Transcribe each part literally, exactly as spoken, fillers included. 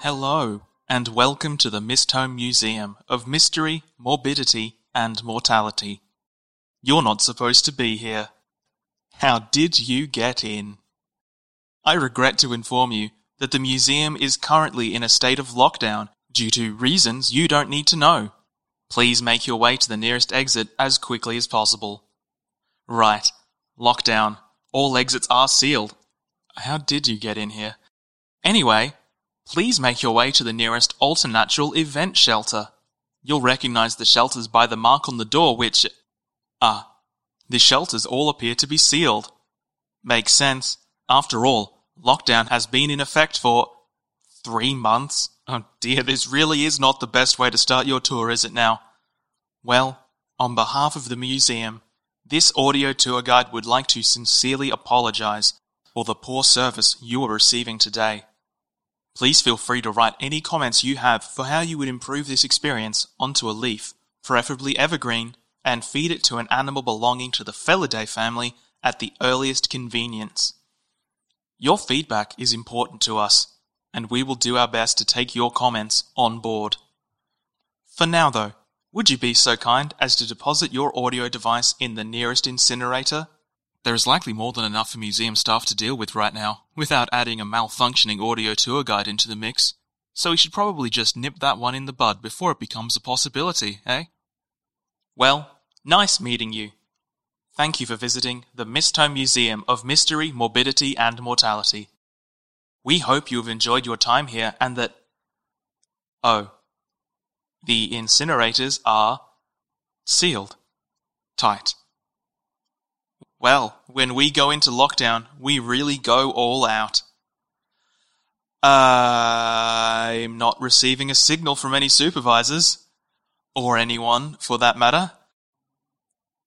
Hello, and welcome to the Mistholme Museum of Mystery, Morbidity, and Mortality. You're not supposed to be here. How did you get in? I regret to inform you that the museum is currently in a state of lockdown due to reasons you don't need to know. Please make your way to the nearest exit as quickly as possible. Right, lockdown. All exits are sealed. How did you get in here? Anyway, please make your way to the nearest alternatural event shelter. You'll recognise the shelters by the mark on the door, which... Ah, the shelters all appear to be sealed. Makes sense. After all, lockdown has been in effect for... three months? Oh dear, this really is not the best way to start your tour, is it now? Well, on behalf of the museum, this audio tour guide would like to sincerely apologise for the poor service you are receiving today. Please feel free to write any comments you have for how you would improve this experience onto a leaf, preferably evergreen, and feed it to an animal belonging to the Felidae family at the earliest convenience. Your feedback is important to us, and we will do our best to take your comments on board. For now, though, would you be so kind as to deposit your audio device in the nearest incinerator? There is likely more than enough for museum staff to deal with right now, without adding a malfunctioning audio tour guide into the mix, so we should probably just nip that one in the bud before it becomes a possibility, eh? Well, nice meeting you. Thank you for visiting the Mistholme Museum of Mystery, Morbidity, and Mortality. We hope you have enjoyed your time here and that... Oh. The incinerators are... sealed. Tight. Well, when we go into lockdown, we really go all out. Uh, I'm not receiving a signal from any supervisors. Or anyone, for that matter.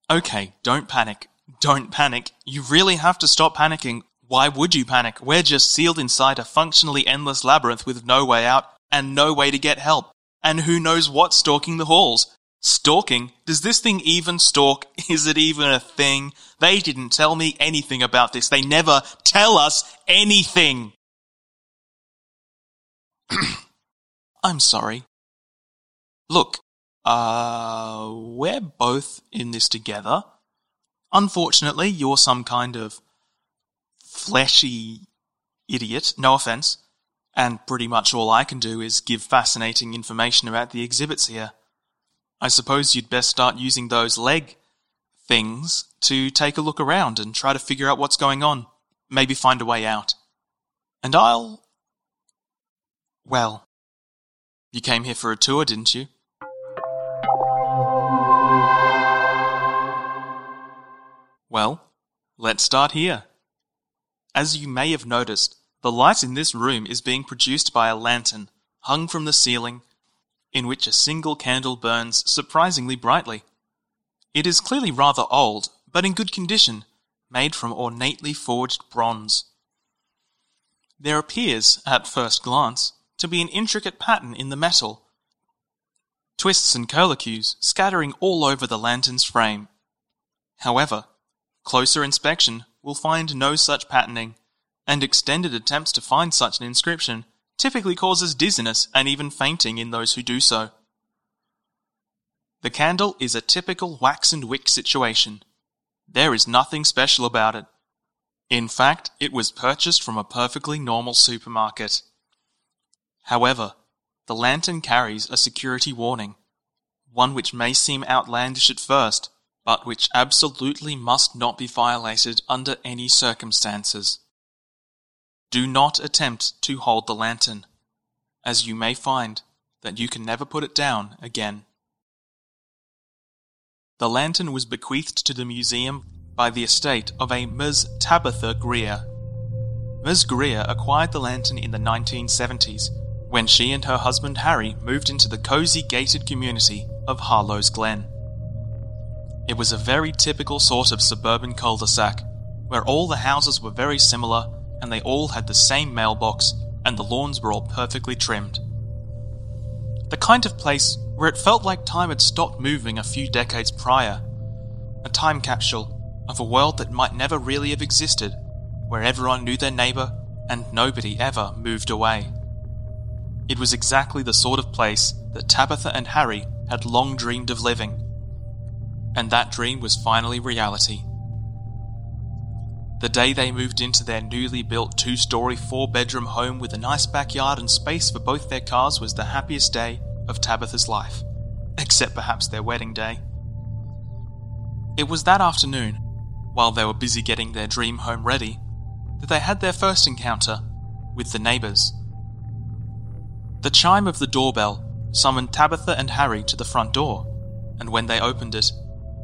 Okay, don't panic. Don't panic. You really have to stop panicking. Why would you panic? We're just sealed inside a functionally endless labyrinth with no way out and no way to get help. And who knows what's stalking the halls. Stalking? Does this thing even stalk? Is it even a thing? They didn't tell me anything about this. They never tell us anything. I'm sorry. Look, uh, we're both in this together. Unfortunately, you're some kind of fleshy idiot, no offense, and pretty much all I can do is give fascinating information about the exhibits here. I suppose you'd best start using those leg things to take a look around and try to figure out what's going on. Maybe find a way out. And I'll... Well, you came here for a tour, didn't you? Well, let's start here. As you may have noticed, the light in this room is being produced by a lantern hung from the ceiling, in which a single candle burns surprisingly brightly. It is clearly rather old, but in good condition, made from ornately forged bronze. There appears, at first glance, to be an intricate pattern in the metal, twists and curlicues scattering all over the lantern's frame. However, closer inspection will find no such patterning, and extended attempts to find such an inscription typically causes dizziness and even fainting in those who do so. The candle is a typical wax and wick situation. There is nothing special about it. In fact, it was purchased from a perfectly normal supermarket. However, the lantern carries a security warning, one which may seem outlandish at first, but which absolutely must not be violated under any circumstances. Do not attempt to hold the lantern, as you may find that you can never put it down again. The lantern was bequeathed to the museum by the estate of a Miz Tabitha Greer. Miz Greer acquired the lantern in the nineteen seventies, when she and her husband Harry moved into the cosy gated community of Harlow's Glen. It was a very typical sort of suburban cul-de-sac, where all the houses were very similar and they all had the same mailbox and the lawns were all perfectly trimmed. The kind of place where it felt like time had stopped moving a few decades prior, a time capsule of a world that might never really have existed, where everyone knew their neighbour and nobody ever moved away. It was exactly the sort of place that Tabitha and Harry had long dreamed of living, and that dream was finally reality. The day they moved into their newly built two-storey four-bedroom home with a nice backyard and space for both their cars was the happiest day of Tabitha's life, except perhaps their wedding day. It was that afternoon, while they were busy getting their dream home ready, that they had their first encounter with the neighbours. The chime of the doorbell summoned Tabitha and Harry to the front door, and when they opened it,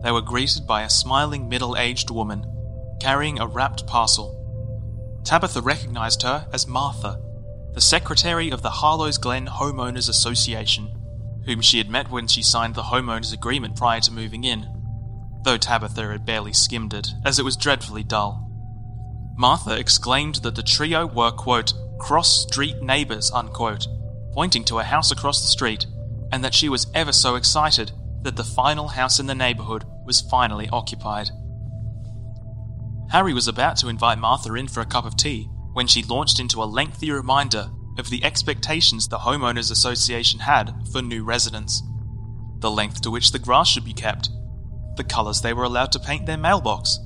they were greeted by a smiling middle-aged woman carrying a wrapped parcel. Tabitha recognised her as Martha, the secretary of the Harlow's Glen Homeowners Association, whom she had met when she signed the homeowners agreement prior to moving in, though Tabitha had barely skimmed it, as it was dreadfully dull. Martha exclaimed that the trio were, quote, cross-street neighbours, unquote, pointing to a house across the street, and that she was ever so excited that the final house in the neighbourhood was finally occupied. Harry was about to invite Martha in for a cup of tea when she launched into a lengthy reminder of the expectations the Homeowners Association had for new residents. The length to which the grass should be kept, the colours they were allowed to paint their mailbox,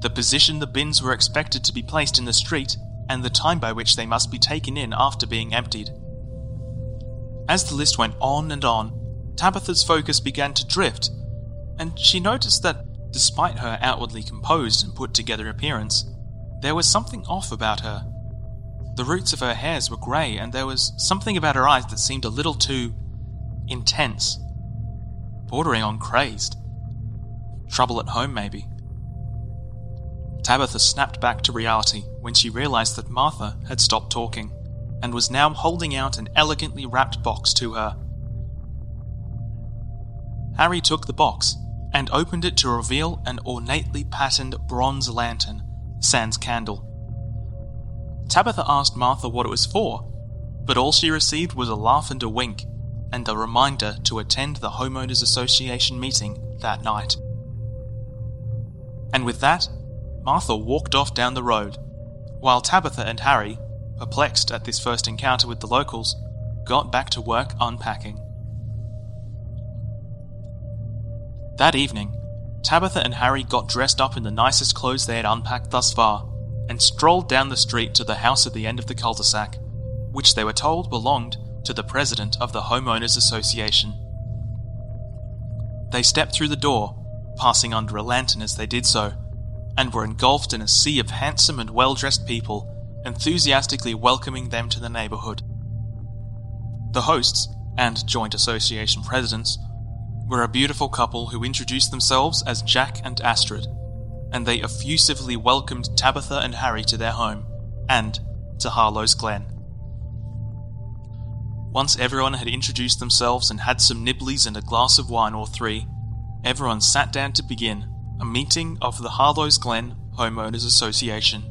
the position the bins were expected to be placed in the street, and the time by which they must be taken in after being emptied. As the list went on and on, Tabitha's focus began to drift, and she noticed that despite her outwardly composed and put-together appearance, there was something off about her. The roots of her hairs were grey, and there was something about her eyes that seemed a little too intense, bordering on crazed. Trouble at home, maybe. Tabitha snapped back to reality when she realised that Martha had stopped talking, and was now holding out an elegantly wrapped box to her. Harry took the box and opened it to reveal an ornately patterned bronze lantern, sans candle. Tabitha asked Martha what it was for, but all she received was a laugh and a wink, and a reminder to attend the Homeowners Association meeting that night. And with that, Martha walked off down the road, while Tabitha and Harry, perplexed at this first encounter with the locals, got back to work unpacking. That evening, Tabitha and Harry got dressed up in the nicest clothes they had unpacked thus far, and strolled down the street to the house at the end of the cul-de-sac, which they were told belonged to the president of the Homeowners Association. They stepped through the door, passing under a lantern as they did so, and were engulfed in a sea of handsome and well-dressed people, enthusiastically welcoming them to the neighbourhood. The hosts, and joint association presidents, were a beautiful couple who introduced themselves as Jack and Astrid, and they effusively welcomed Tabitha and Harry to their home, and to Harlow's Glen. Once everyone had introduced themselves and had some nibblies and a glass of wine or three, everyone sat down to begin a meeting of the Harlow's Glen Homeowners Association.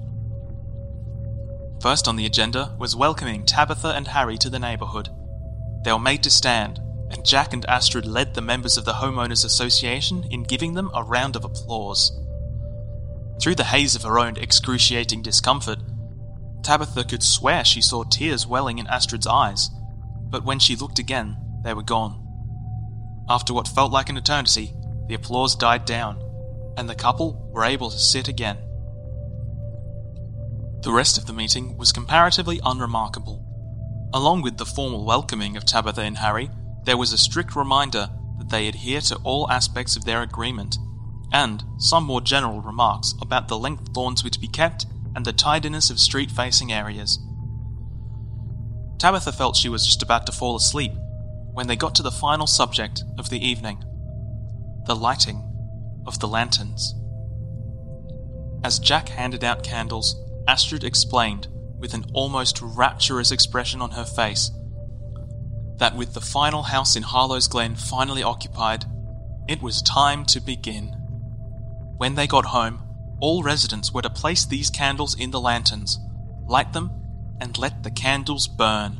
First on the agenda was welcoming Tabitha and Harry to the neighbourhood. They were made to stand, and Jack and Astrid led the members of the Homeowners Association in giving them a round of applause. Through the haze of her own excruciating discomfort, Tabitha could swear she saw tears welling in Astrid's eyes, but when she looked again, they were gone. After what felt like an eternity, the applause died down, and the couple were able to sit again. The rest of the meeting was comparatively unremarkable. Along with the formal welcoming of Tabitha and Harry, there was a strict reminder that they adhere to all aspects of their agreement, and some more general remarks about the length lawns were to be kept and the tidiness of street-facing areas. Tabitha felt she was just about to fall asleep when they got to the final subject of the evening, the lighting of the lanterns. As Jack handed out candles, Astrid explained, with an almost rapturous expression on her face, that with the final house in Harlow's Glen finally occupied, it was time to begin. When they got home, all residents were to place these candles in the lanterns, light them, and let the candles burn.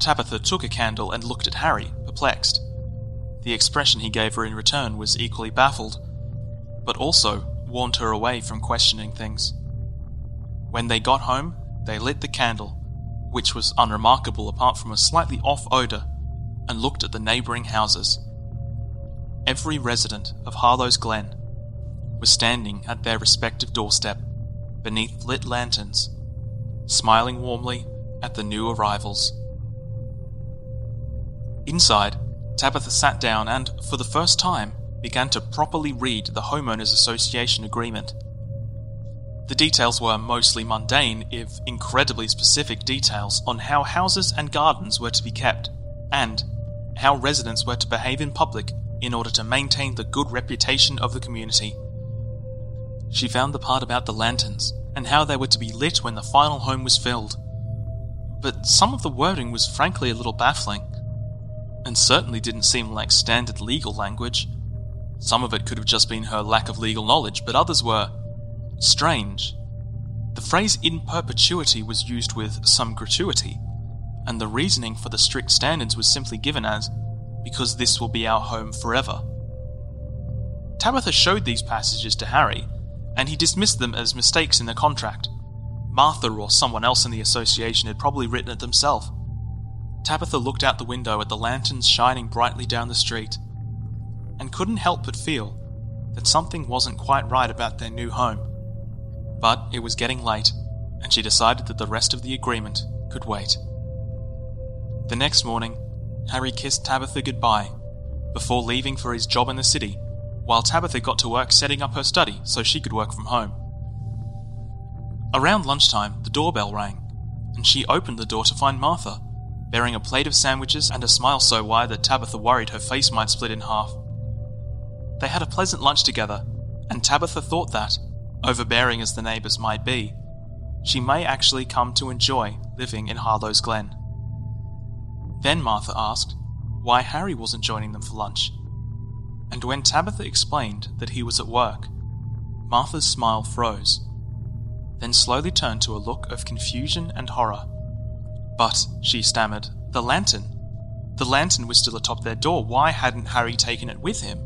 Tabitha took a candle and looked at Harry, perplexed. The expression he gave her in return was equally baffled, but also warned her away from questioning things. When they got home, they lit the candle, which was unremarkable apart from a slightly off odour, and looked at the neighbouring houses. Every resident of Harlow's Glen was standing at their respective doorstep, beneath lit lanterns, smiling warmly at the new arrivals. Inside, Tabitha sat down and, for the first time, began to properly read the Homeowners Association agreement. The details were mostly mundane, if incredibly specific details on how houses and gardens were to be kept, and how residents were to behave in public in order to maintain the good reputation of the community. She found the part about the lanterns, and how they were to be lit when the final home was filled. But some of the wording was frankly a little baffling, and certainly didn't seem like standard legal language. Some of it could have just been her lack of legal knowledge, but others were strange. The phrase in perpetuity was used with some gratuity, and the reasoning for the strict standards was simply given as, because this will be our home forever. Tabitha showed these passages to Harry, and he dismissed them as mistakes in the contract. Martha or someone else in the association had probably written it themselves. Tabitha looked out the window at the lanterns shining brightly down the street, and couldn't help but feel that something wasn't quite right about their new home. But it was getting late, and she decided that the rest of the agreement could wait. The next morning, Harry kissed Tabitha goodbye, before leaving for his job in the city, while Tabitha got to work setting up her study so she could work from home. Around lunchtime, the doorbell rang, and she opened the door to find Martha, bearing a plate of sandwiches and a smile so wide that Tabitha worried her face might split in half. They had a pleasant lunch together, and Tabitha thought that, overbearing as the neighbours might be, she may actually come to enjoy living in Harlow's Glen. Then Martha asked why Harry wasn't joining them for lunch, and when Tabitha explained that he was at work, Martha's smile froze, then slowly turned to a look of confusion and horror. But, she stammered, the lantern. The lantern was still atop their door. Why hadn't Harry taken it with him?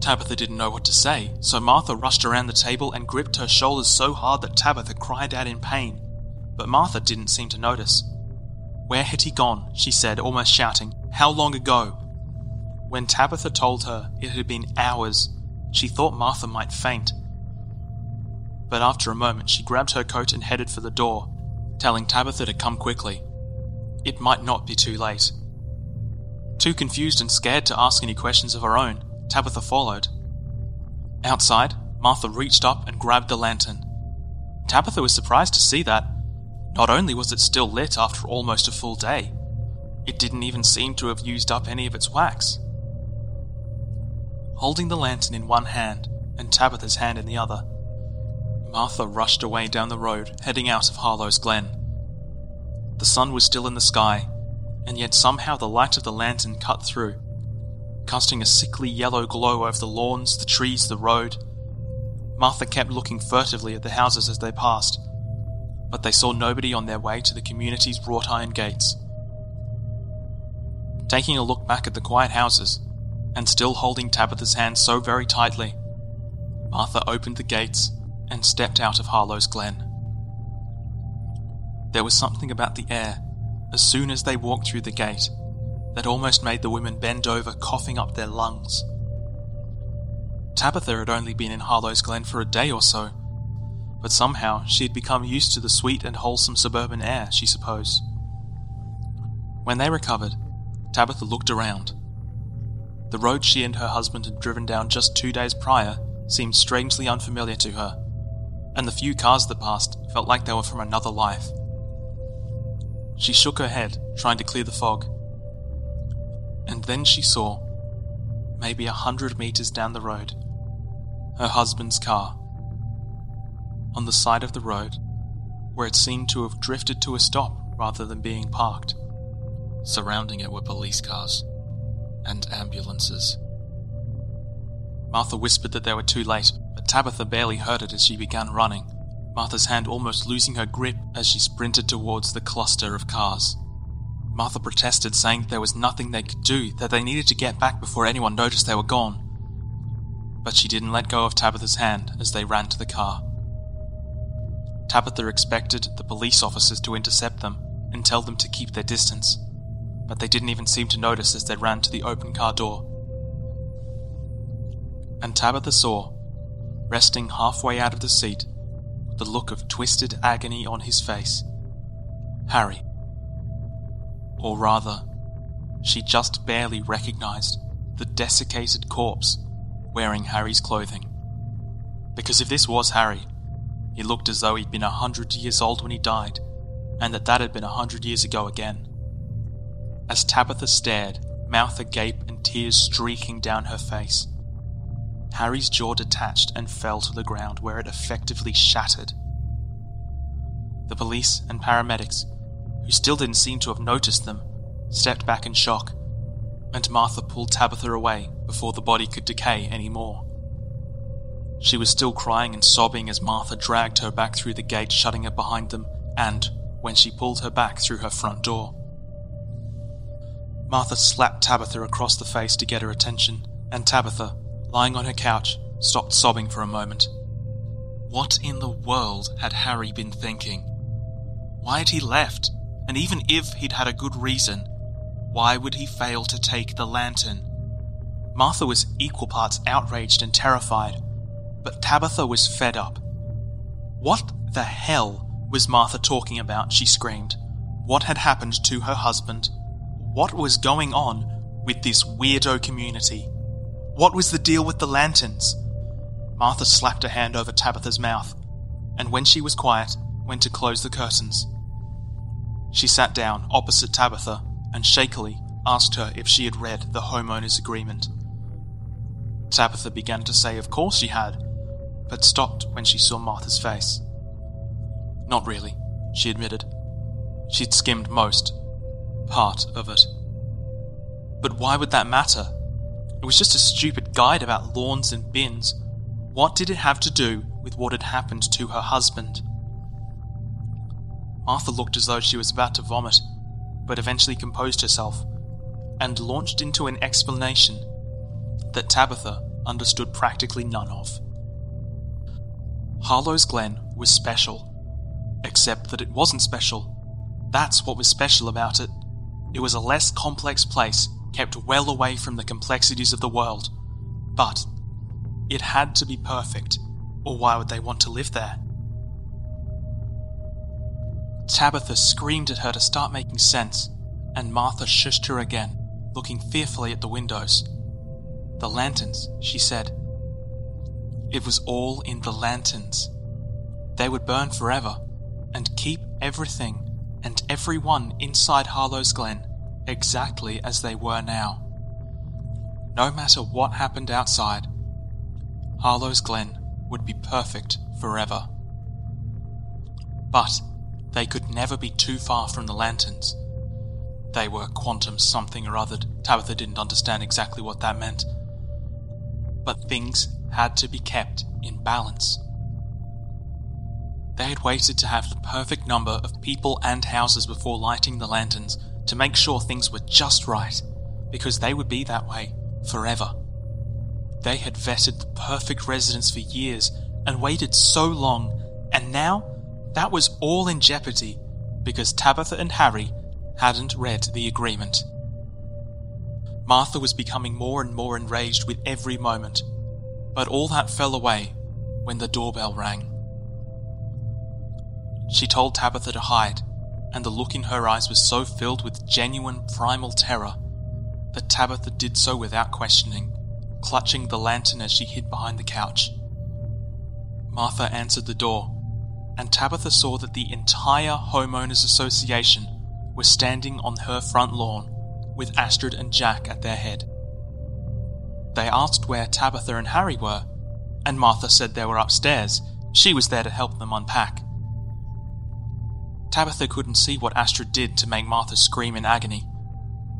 Tabitha didn't know what to say, so Martha rushed around the table and gripped her shoulders so hard that Tabitha cried out in pain. But Martha didn't seem to notice. Where had he gone? She said, almost shouting. How long ago? When Tabitha told her it had been hours, she thought Martha might faint. But after a moment, she grabbed her coat and headed for the door, telling Tabitha to come quickly. It might not be too late. Too confused and scared to ask any questions of her own, Tabitha followed. Outside, Martha reached up and grabbed the lantern. Tabitha was surprised to see that, not only was it still lit after almost a full day, it didn't even seem to have used up any of its wax. Holding the lantern in one hand and Tabitha's hand in the other, Martha rushed away down the road, heading out of Harlow's Glen. The sun was still in the sky, and yet somehow the light of the lantern cut through, casting a sickly yellow glow over the lawns, the trees, the road. Martha kept looking furtively at the houses as they passed, but they saw nobody on their way to the community's wrought iron gates. Taking a look back at the quiet houses, and still holding Tabitha's hand so very tightly, Martha opened the gates and stepped out of Harlow's Glen. There was something about the air, as soon as they walked through the gate, that almost made the women bend over, coughing up their lungs. Tabitha had only been in Harlow's Glen for a day or so, but somehow she had become used to the sweet and wholesome suburban air, she supposed. When they recovered, Tabitha looked around. The road she and her husband had driven down just two days prior seemed strangely unfamiliar to her, and the few cars that passed felt like they were from another life. She shook her head, trying to clear the fog. And then she saw, maybe a hundred metres down the road, her husband's car. On the side of the road, where it seemed to have drifted to a stop rather than being parked. Surrounding it were police cars and ambulances. Martha whispered that they were too late, but Tabitha barely heard it as she began running, Martha's hand almost losing her grip as she sprinted towards the cluster of cars. Martha protested, saying that there was nothing they could do, that they needed to get back before anyone noticed they were gone. But she didn't let go of Tabitha's hand as they ran to the car. Tabitha expected the police officers to intercept them and tell them to keep their distance, but they didn't even seem to notice as they ran to the open car door. And Tabitha saw, resting halfway out of the seat, the look of twisted agony on his face, Harry. Or rather, she just barely recognised the desiccated corpse wearing Harry's clothing. Because if this was Harry, he looked as though he'd been a hundred years old when he died, and that that had been a hundred years ago again. As Tabitha stared, mouth agape and tears streaking down her face, Harry's jaw detached and fell to the ground, where it effectively shattered. The police and paramedics, who still didn't seem to have noticed them, stepped back in shock, and Martha pulled Tabitha away before the body could decay any more. She was still crying and sobbing as Martha dragged her back through the gate, shutting it behind them, and when she pulled her back through her front door. Martha slapped Tabitha across the face to get her attention, and Tabitha, lying on her couch, stopped sobbing for a moment. What in the world had Harry been thinking? Why had he left? And even if he'd had a good reason, why would he fail to take the lantern? Martha was equal parts outraged and terrified, but Tabitha was fed up. What the hell was Martha talking about? She screamed. What had happened to her husband? What was going on with this weirdo community? What was the deal with the lanterns? Martha slapped her hand over Tabitha's mouth, and when she was quiet, went to close the curtains. She sat down opposite Tabitha and shakily asked her if she had read the homeowner's agreement. Tabitha began to say of course she had, but stopped when she saw Martha's face. Not really, she admitted. She'd skimmed most, part of it. But why would that matter? It was just a stupid guide about lawns and bins. What did it have to do with what had happened to her husband? Martha looked as though she was about to vomit, but eventually composed herself and launched into an explanation that Tabitha understood practically none of. Harlow's Glen was special, except that it wasn't special. That's what was special about it. It was a less complex place, kept well away from the complexities of the world, but it had to be perfect, or why would they want to live there? Tabitha screamed at her to start making sense, and Martha shushed her again, looking fearfully at the windows. The lanterns, she said. It was all in the lanterns. They would burn forever, and keep everything and everyone inside Harlow's Glen exactly as they were now. No matter what happened outside, Harlow's Glen would be perfect forever. But they could never be too far from the lanterns. They were quantum something or other. Tabitha didn't understand exactly what that meant. But things had to be kept in balance. They had waited to have the perfect number of people and houses before lighting the lanterns, to make sure things were just right, because they would be that way forever. They had vetted the perfect residence for years and waited so long, and now that was all in jeopardy because Tabitha and Harry hadn't read the agreement. Martha was becoming more and more enraged with every moment, but all that fell away when the doorbell rang. She told Tabitha to hide, and the look in her eyes was so filled with genuine primal terror that Tabitha did so without questioning, clutching the lantern as she hid behind the couch. Martha answered the door, and Tabitha saw that the entire Homeowners Association was standing on her front lawn, with Astrid and Jack at their head. They asked where Tabitha and Harry were, and Martha said they were upstairs. She was there to help them unpack. Tabitha couldn't see what Astrid did to make Martha scream in agony,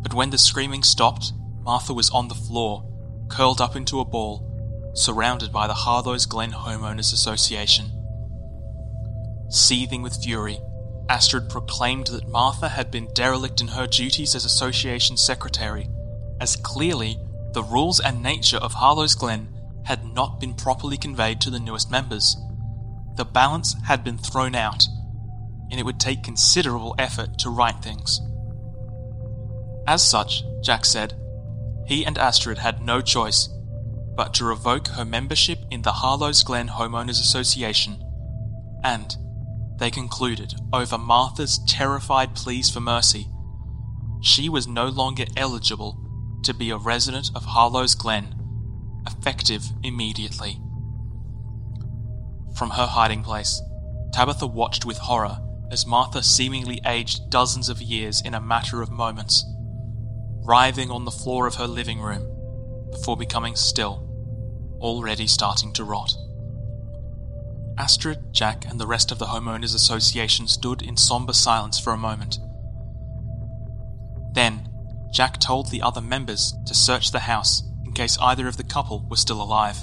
but when the screaming stopped, Martha was on the floor, curled up into a ball, surrounded by the Harlow's Glen Homeowners Association. Seething with fury, Astrid proclaimed that Martha had been derelict in her duties as association secretary, as clearly the rules and nature of Harlow's Glen had not been properly conveyed to the newest members. The balance had been thrown out, and it would take considerable effort to right things. As such, Jack said, he and Astrid had no choice but to revoke her membership in the Harlow's Glen Homeowners Association, and they concluded over Martha's terrified pleas for mercy. She was no longer eligible to be a resident of Harlow's Glen, effective immediately. From her hiding place, Tabitha watched with horror as Martha seemingly aged dozens of years in a matter of moments, writhing on the floor of her living room before becoming still, already starting to rot. Astrid, Jack, and the rest of the Homeowners Association stood in sombre silence for a moment. Then, Jack told the other members to search the house in case either of the couple were still alive.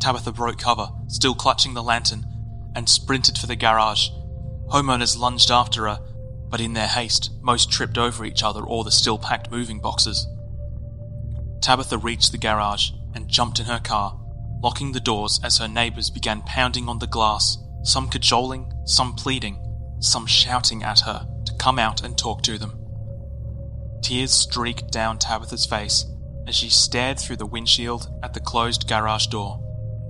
Tabitha broke cover, still clutching the lantern, and sprinted for the garage. Homeowners lunged after her, but in their haste, most tripped over each other or the still-packed moving boxes. Tabitha reached the garage and jumped in her car, locking the doors as her neighbours began pounding on the glass, some cajoling, some pleading, some shouting at her to come out and talk to them. Tears streaked down Tabitha's face as she stared through the windshield at the closed garage door,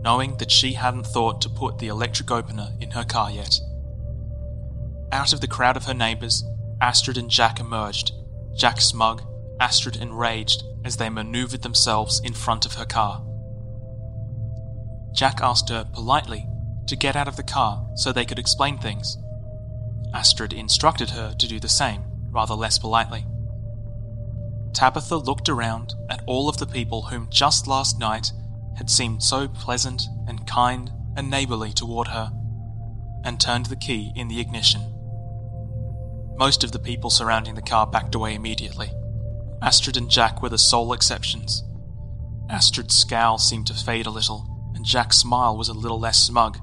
knowing that she hadn't thought to put the electric opener in her car yet. Out of the crowd of her neighbours, Astrid and Jack emerged, Jack smug, Astrid enraged as they manoeuvred themselves in front of her car. Jack asked her, politely, to get out of the car so they could explain things. Astrid instructed her to do the same, rather less politely. Tabitha looked around at all of the people whom just last night had seemed so pleasant and kind and neighbourly toward her, and turned the key in the ignition. Most of the people surrounding the car backed away immediately. Astrid and Jack were the sole exceptions. Astrid's scowl seemed to fade a little, and Jack's smile was a little less smug,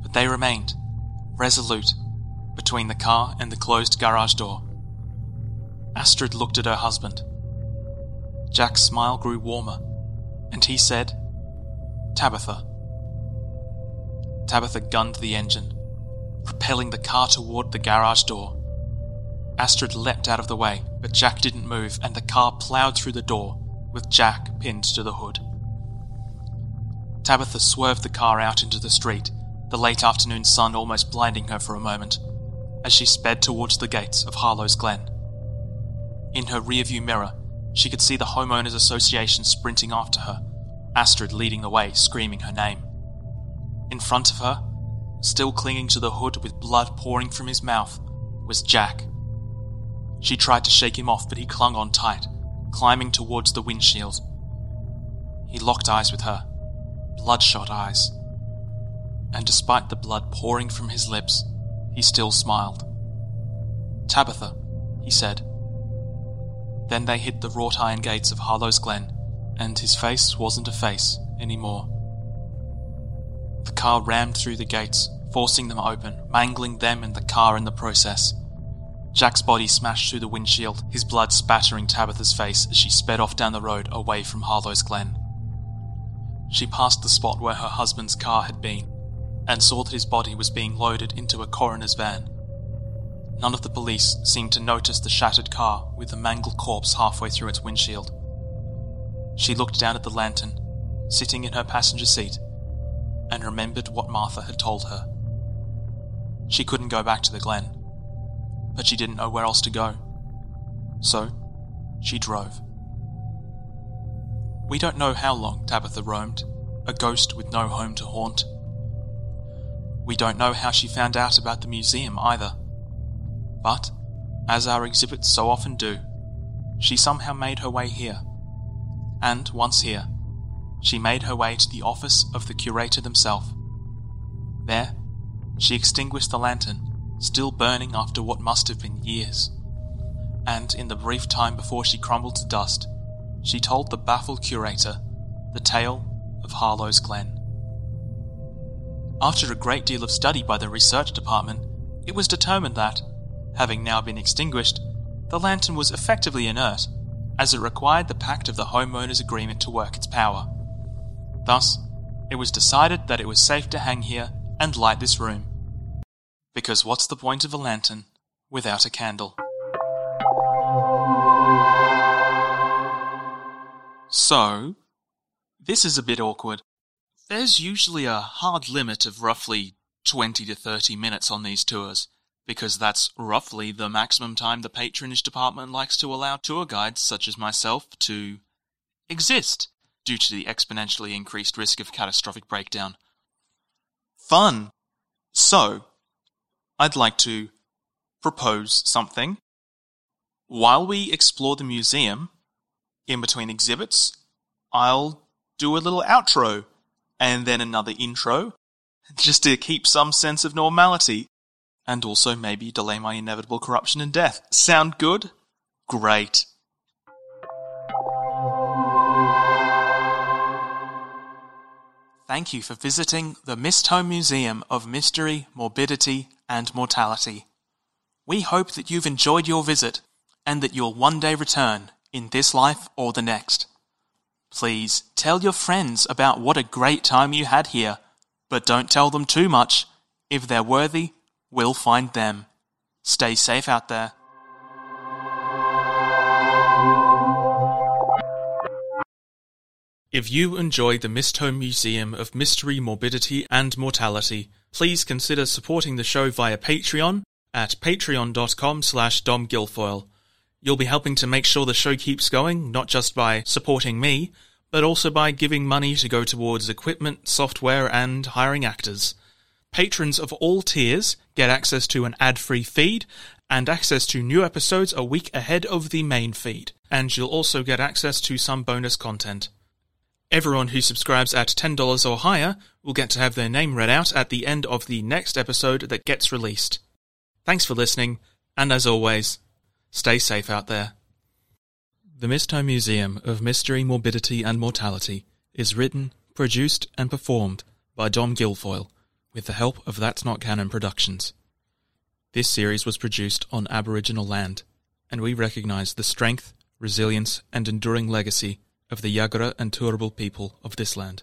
but they remained, resolute, between the car and the closed garage door. Astrid looked at her husband. Jack's smile grew warmer, and he said, "Tabitha." Tabitha gunned the engine, propelling the car toward the garage door. Astrid leapt out of the way, but Jack didn't move, and the car ploughed through the door, with Jack pinned to the hood. Tabitha swerved the car out into the street, the late afternoon sun almost blinding her for a moment, as she sped towards the gates of Harlow's Glen. In her rearview mirror, she could see the Homeowners Association sprinting after her, Astrid leading the way, screaming her name. In front of her, still clinging to the hood with blood pouring from his mouth, was Jack. She tried to shake him off, but he clung on tight, climbing towards the windshield. He locked eyes with her, bloodshot eyes, and despite the blood pouring from his lips, he still smiled. "Tabitha," he said. Then they hit the wrought iron gates of Harlow's Glen, and his face wasn't a face anymore. The car rammed through the gates, forcing them open, mangling them and the car in the process. Jack's body smashed through the windshield, his blood spattering Tabitha's face as she sped off down the road away from Harlow's Glen. She passed the spot where her husband's car had been, and saw that his body was being loaded into a coroner's van. None of the police seemed to notice the shattered car with the mangled corpse halfway through its windshield. She looked down at the lantern, sitting in her passenger seat, and remembered what Martha had told her. She couldn't go back to the Glen, but she didn't know where else to go. So, she drove. We don't know how long Tabitha roamed, a ghost with no home to haunt. We don't know how she found out about the museum either. But, as our exhibits so often do, she somehow made her way here. And, once here, she made her way to the office of the curator himself. There, she extinguished the lantern, still burning after what must have been years, and in the brief time before she crumbled to dust, she told the baffled curator the tale of Harlow's Glen. After a great deal of study by the research department, it was determined that, having now been extinguished, the lantern was effectively inert, as it required the pact of the homeowners' agreement to work its power. Thus, it was decided that it was safe to hang here and light this room. Because what's the point of a lantern without a candle? So, this is a bit awkward. There's usually a hard limit of roughly twenty to thirty minutes on these tours, because that's roughly the maximum time the patronage department likes to allow tour guides such as myself to exist, due to the exponentially increased risk of catastrophic breakdown. Fun! So, I'd like to propose something. While we explore the museum, in between exhibits, I'll do a little outro, and then another intro, just to keep some sense of normality. And also maybe delay my inevitable corruption and death. Sound good? Great. Thank you for visiting the Mistholme Museum of Mystery, Morbidity, and Mortality. We hope that you've enjoyed your visit, and that you'll one day return, in this life or the next. Please, tell your friends about what a great time you had here, but don't tell them too much. If they're worthy, we'll find them. Stay safe out there. If you enjoy the Mistholme Museum of Mystery, Morbidity, and Mortality, please consider supporting the show via Patreon at patreon.com slash Dom Guilfoyle. You'll be helping to make sure the show keeps going, not just by supporting me, but also by giving money to go towards equipment, software, and hiring actors. Patrons of all tiers get access to an ad-free feed and access to new episodes a week ahead of the main feed, and you'll also get access to some bonus content. Everyone who subscribes at ten dollars or higher will get to have their name read out at the end of the next episode that gets released. Thanks for listening, and as always, stay safe out there. The Mistholme Museum of Mystery, Morbidity and Mortality is written, produced and performed by Dom Guilfoyle, with the help of That's Not Canon Productions. This series was produced on Aboriginal land, and we recognise the strength, resilience and enduring legacy of the Yagara and Turrbal people of this land.